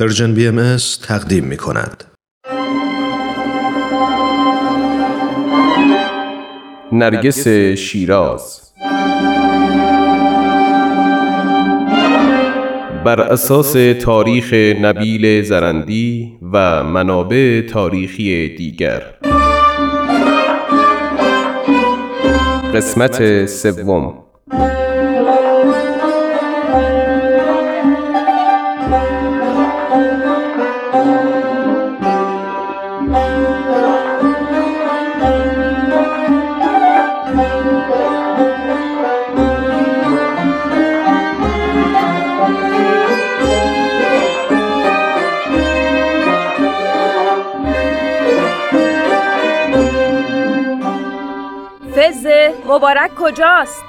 پرژن بی ام اس تقدیم می کند. نرگس شیراز. بر اساس تاریخ نبیل زرندی و منابع تاریخی دیگر. قسمت سوم. مبارک کجاست؟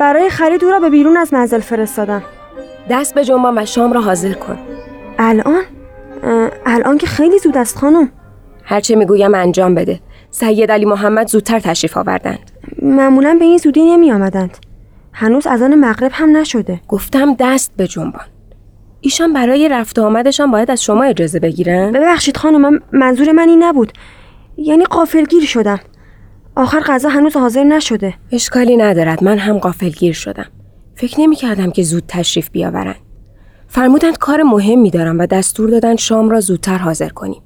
برای خرید او را به بیرون از منزل فرستادم. دست به جنبان و شام را حاضر کن. الان که خیلی زود است خانم. هرچه میگویم انجام بده. سید علی محمد زودتر تشریف آوردند. معمولا به این زودی نمی آمدند. هنوز اذان مغرب هم نشده. گفتم دست به جنبان. ایشان برای رفت آمدشان باید از شما اجازه بگیرن؟ ببخشید خانم، منظور من این نبود. یعنی غافلگیر شدم. آخر غذا هنوز حاضر نشده. اشکالی ندارد، من هم غافلگیر شدم. فکر نمی کردم که زود تشریف بیاورند. فرمودند کار مهمی دارم و دستور دادند شام را زودتر حاضر کنیم.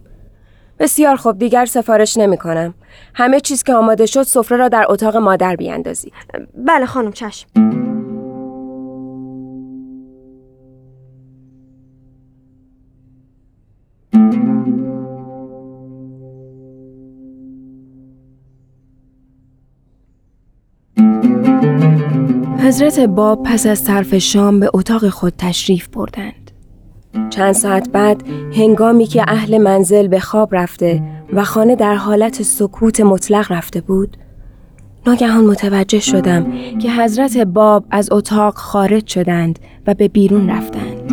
بسیار خوب، دیگر سفارش نمی کنم. همه چیز که آماده شد سفره را در اتاق مادر بیاندازید. بله خانم، چشم. حضرت باب پس از صرف شام به اتاق خود تشریف بردند. چند ساعت بعد، هنگامی که اهل منزل به خواب رفته و خانه در حالت سکوت مطلق رفته بود، ناگهان متوجه شدم که حضرت باب از اتاق خارج شدند و به بیرون رفتند.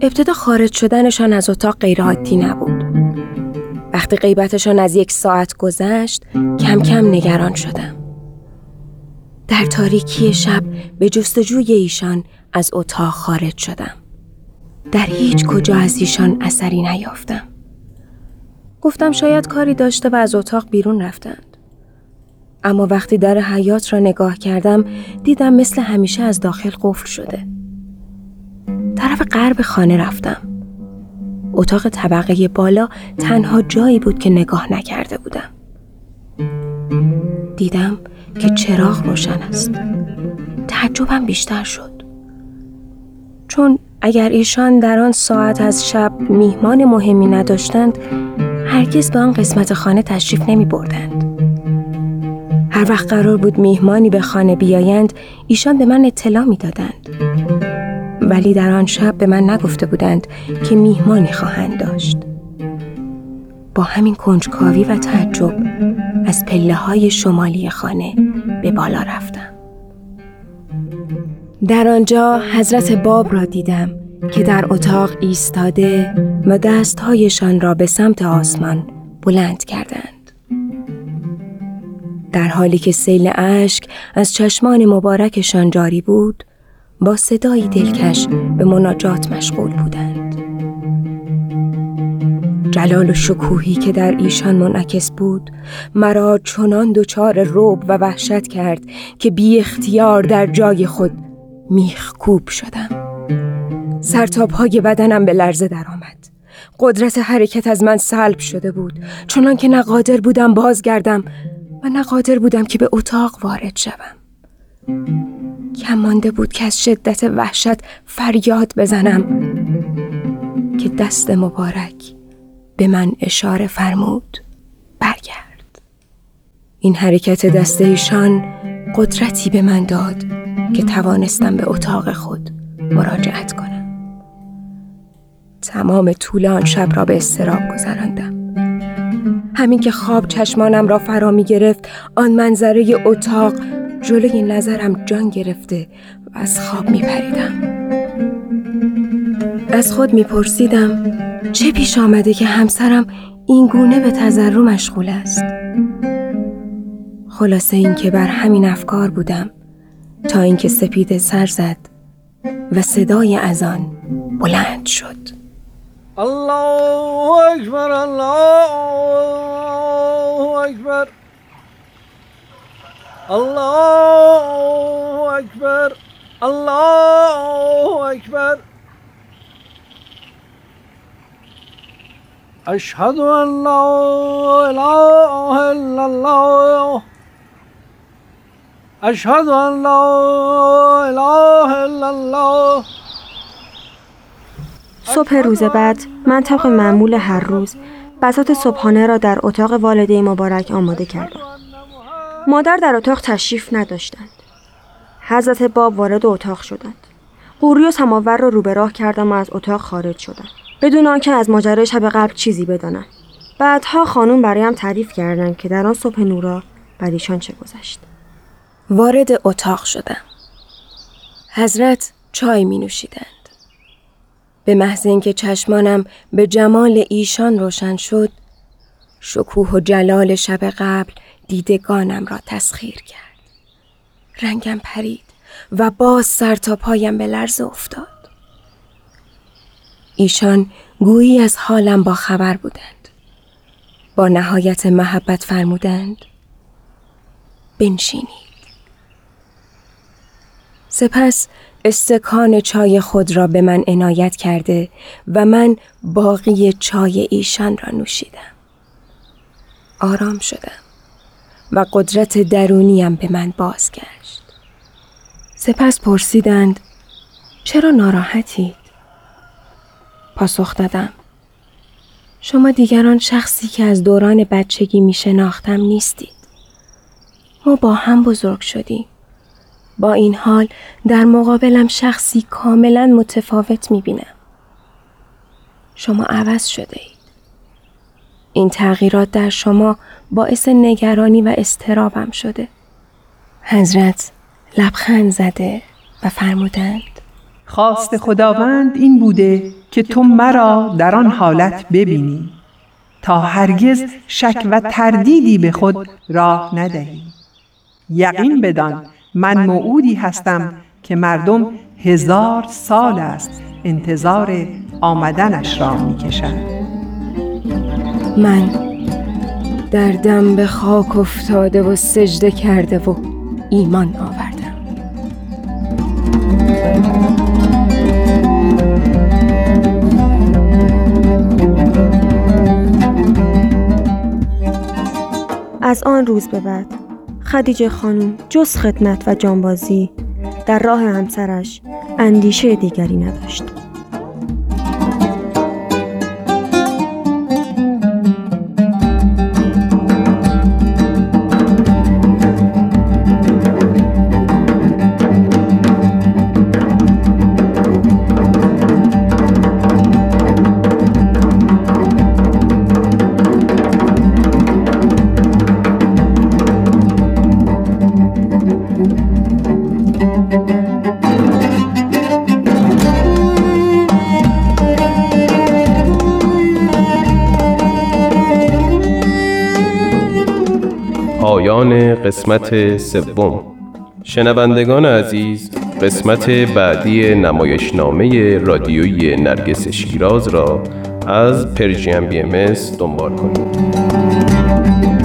ابتدا خارج شدنشان از اتاق غیرعادی نبود. وقتی غیبتشان از 1 ساعت گذشت، کم کم نگران شدم. در تاریکی شب به جستجوی ایشان از اتاق خارج شدم. در هیچ کجا از ایشان اثری نیافتم. گفتم شاید کاری داشته و از اتاق بیرون رفتند. اما وقتی در حیاط را نگاه کردم، دیدم مثل همیشه از داخل قفل شده. طرف غرب خانه رفتم. اتاق طبقه بالا تنها جایی بود که نگاه نکرده بودم. دیدم که چراغ روشن است. تعجبم بیشتر شد، چون اگر ایشان در آن ساعت از شب میهمان مهمی نداشتند، هرگز به آن قسمت خانه تشریف نمی بردند. هر وقت قرار بود میهمانی به خانه بیایند، ایشان به من اطلاع می دادند. ولی در آن شب به من نگفته بودند که میهمانی خواهند داشت. با همین کنجکاوی و تعجب از پله‌های شمالی خانه به بالا رفتم. در آنجا حضرت باب را دیدم که در اتاق ایستاده و دست‌هایشان را به سمت آسمان بلند کردند. در حالی که سیل اشک از چشمان مبارکشان جاری بود، با صدایی دلکش به مناجات مشغول بودند. جلال و شکوهی که در ایشان منعکس بود، مرا چنان دچار رعب و وحشت کرد که بی اختیار در جای خود میخکوب شدم. سرتاپهای بدنم به لرزه درآمد. قدرت حرکت از من سلب شده بود، چنان که نه قادر بودم بازگردم و نه قادر بودم که به اتاق وارد شوم. کم مانده بود که از شدت وحشت فریاد بزنم که دست مبارک به من اشاره فرمود: برگرد. این حرکت دست ایشان قدرتی به من داد که توانستم به اتاق خود مراجعت کنم. تمام طول آن شب را به اضطراب گذراندم. همین که خواب چشمانم را فرا می گرفت، آن منظره اتاق جلوی نظرم جان گرفته و از خواب می پریدم. از خود می پرسیدم چه پیش آمده که همسرم این گونه به تضرع مشغول است. خلاصه این که بر همین افکار بودم تا اینکه سپیده سر زد و صدای اذان بلند شد. الله اکبر، الله اکبر، الله اکبر، الله اکبر. اشهد ان لا اله الا الله، اشهد ان لا اله الا الله. صبح روز بعد من طبق معمول هر روز بساط صبحانه را در اتاق والده مبارک آماده کردم. مادر در اتاق تشریف نداشتند. حضرت باب وارد اتاق شدند. قوری و سماور را روبه راه کردم و از اتاق خارج شدم بدون آنکه از ماجرای شب قبل چیزی بدانم. بعدها خانم برایم تعریف کردند که در آن صبح نورا بر ایشان چه گذشت. وارد اتاق شدم. حضرت چای می نوشیدند. به محض اینکه چشمانم به جمال ایشان روشن شد، شکوه و جلال شب قبل دیدگانم را تسخیر کرد. رنگم پرید و باز سر تا پایم به لرزه افتاد. ایشان گویی از حالم با خبر بودند. با نهایت محبت فرمودند: بنشینید. سپس استکان چای خود را به من عنایت کرده و من باقی چای ایشان را نوشیدم. آرام شدم و قدرت درونیم به من بازگشت. سپس پرسیدند: چرا ناراحتید؟ پاسخ دادم: شما دیگر آن شخصی که از دوران بچگی می شناختم نیستید. ما با هم بزرگ شدیم. با این حال در مقابلم شخصی کاملا متفاوت می بینم. شما عوض شده اید. این تغییرات در شما باعث نگرانی و اضطرابم شده. حضرت لبخند زده و فرمودند: خواست خداوند این بوده که تو مرا در آن حالت ببینی تا هرگز شک و تردیدی به خود راه ندهی. یقین بدان من موعودی هستم که مردم 1000 سال است انتظار آمدنش را می‌کشند. من در دم به خاک افتاده و سجده کرده و ایمان آوردم. از آن روز به بعد خدیجه خانم جز خدمت و جانبازی در راه همسرش اندیشه دیگری نداشت. پایان قسمت سوم. شنوندگان عزیز، قسمت بعدی نمایشنامه رادیویی نرگس شیراز را از پرژن BMS دنبال کنید.